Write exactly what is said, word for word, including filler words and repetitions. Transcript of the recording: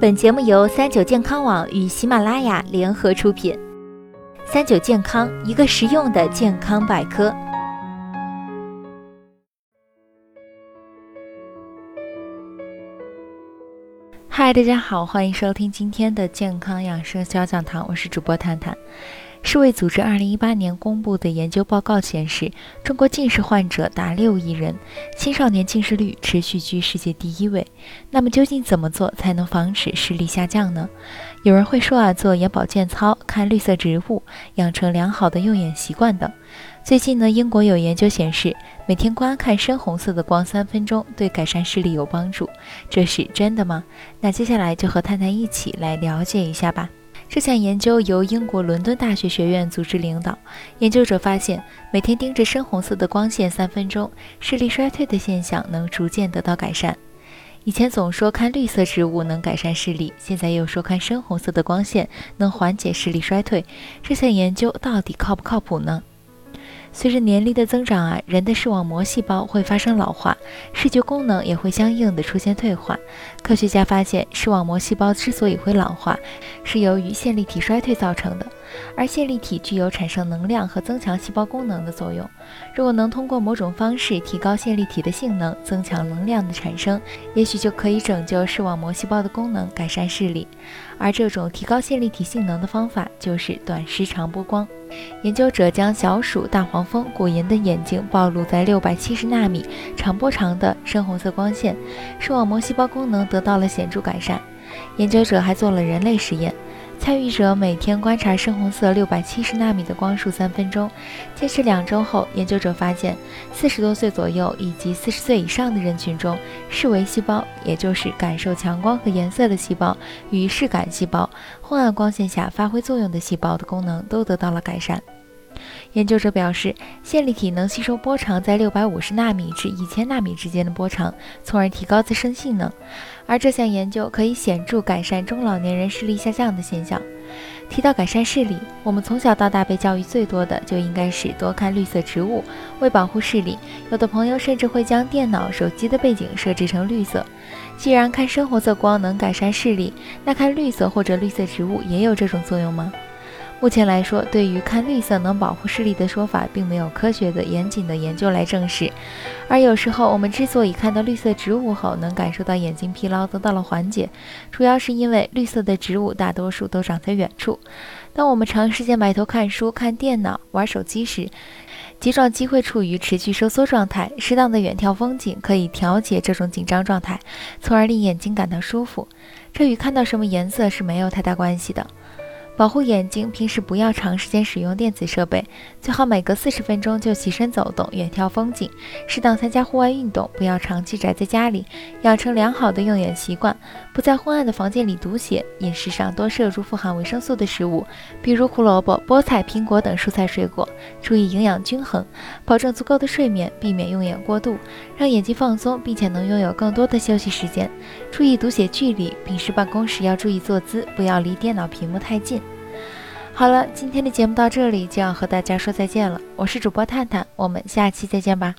本节目由三九健康网与喜马拉雅联合出品，三九健康，一个实用的健康百科。嗨，大家好，欢迎收听今天的健康养生小讲堂，我是主播探探。世卫组织二零一八年公布的研究报告显示，中国近视患者达六亿人，青少年近视率持续居世界第一位。那么究竟怎么做才能防止视力下降呢？有人会说啊，做眼保健操、看绿色植物、养成良好的用眼习惯等。最近呢，英国有研究显示，每天观看深红色的光三分钟对改善视力有帮助。这是真的吗？那接下来就和探探一起来了解一下吧。这项研究由英国伦敦大学学院组织领导，研究者发现，每天盯着深红色的光线三分钟，视力衰退的现象能逐渐得到改善。以前总说看绿色植物能改善视力，现在又说看深红色的光线能缓解视力衰退，这项研究到底靠不靠谱呢？随着年龄的增长啊，人的视网膜细胞会发生老化，视觉功能也会相应的出现退化。科学家发现，视网膜细胞之所以会老化，是由于线粒体衰退造成的，而线粒体具有产生能量和增强细胞功能的作用。如果能通过某种方式提高线粒体的性能，增强能量的产生，也许就可以拯救视网膜细胞的功能，改善视力。而这种提高线粒体性能的方法就是短时长波光。研究者将小鼠、大黄蜂、果蝇的眼睛暴露在六百七十纳米长波长的深红色光线，视网膜细胞功能得到了显著改善。研究者还做了人类实验，参与者每天观察深红色六百七十纳米的光束三分钟，坚持两周后，研究者发现，四十多岁左右以及四十岁以上的人群中，视维细胞，也就是感受强光和颜色的细胞与视感细胞，昏暗光线下发挥作用的细胞的功能都得到了改善。研究者表示，线粒体能吸收波长在六百五十纳米至一千纳米之间的波长，从而提高自身性能。而这项研究可以显著改善中老年人视力下降的现象。提到改善视力，我们从小到大被教育最多的就应该是多看绿色植物。为保护视力，有的朋友甚至会将电脑、手机的背景设置成绿色。既然看深红色光能改善视力，那看绿色或者绿色植物也有这种作用吗？目前来说，对于看绿色能保护视力的说法，并没有科学的严谨的研究来证实。而有时候我们之所以看到绿色植物后能感受到眼睛疲劳得到了缓解，主要是因为绿色的植物大多数都长在远处。当我们长时间埋头看书、看电脑、玩手机时，睫状肌会处于持续收缩状态，适当的远眺风景可以调节这种紧张状态，从而令眼睛感到舒服。这与看到什么颜色是没有太大关系的。保护眼睛，平时不要长时间使用电子设备，最好每隔四十分钟就起身走动，远眺风景，适当参加户外运动，不要长期宅在家里，养成良好的用眼习惯，不在昏暗的房间里读写，饮食上多摄入富含维生素的食物，比如胡萝卜、菠菜、苹果等蔬菜水果，注意营养均衡，保证足够的睡眠，避免用眼过度，让眼睛放松，并且能拥有更多的休息时间。注意读写距离，平时办公时要注意坐姿，不要离电脑屏幕太近。好了，今天的节目到这里就要和大家说再见了。我是主播探探，我们下期再见吧。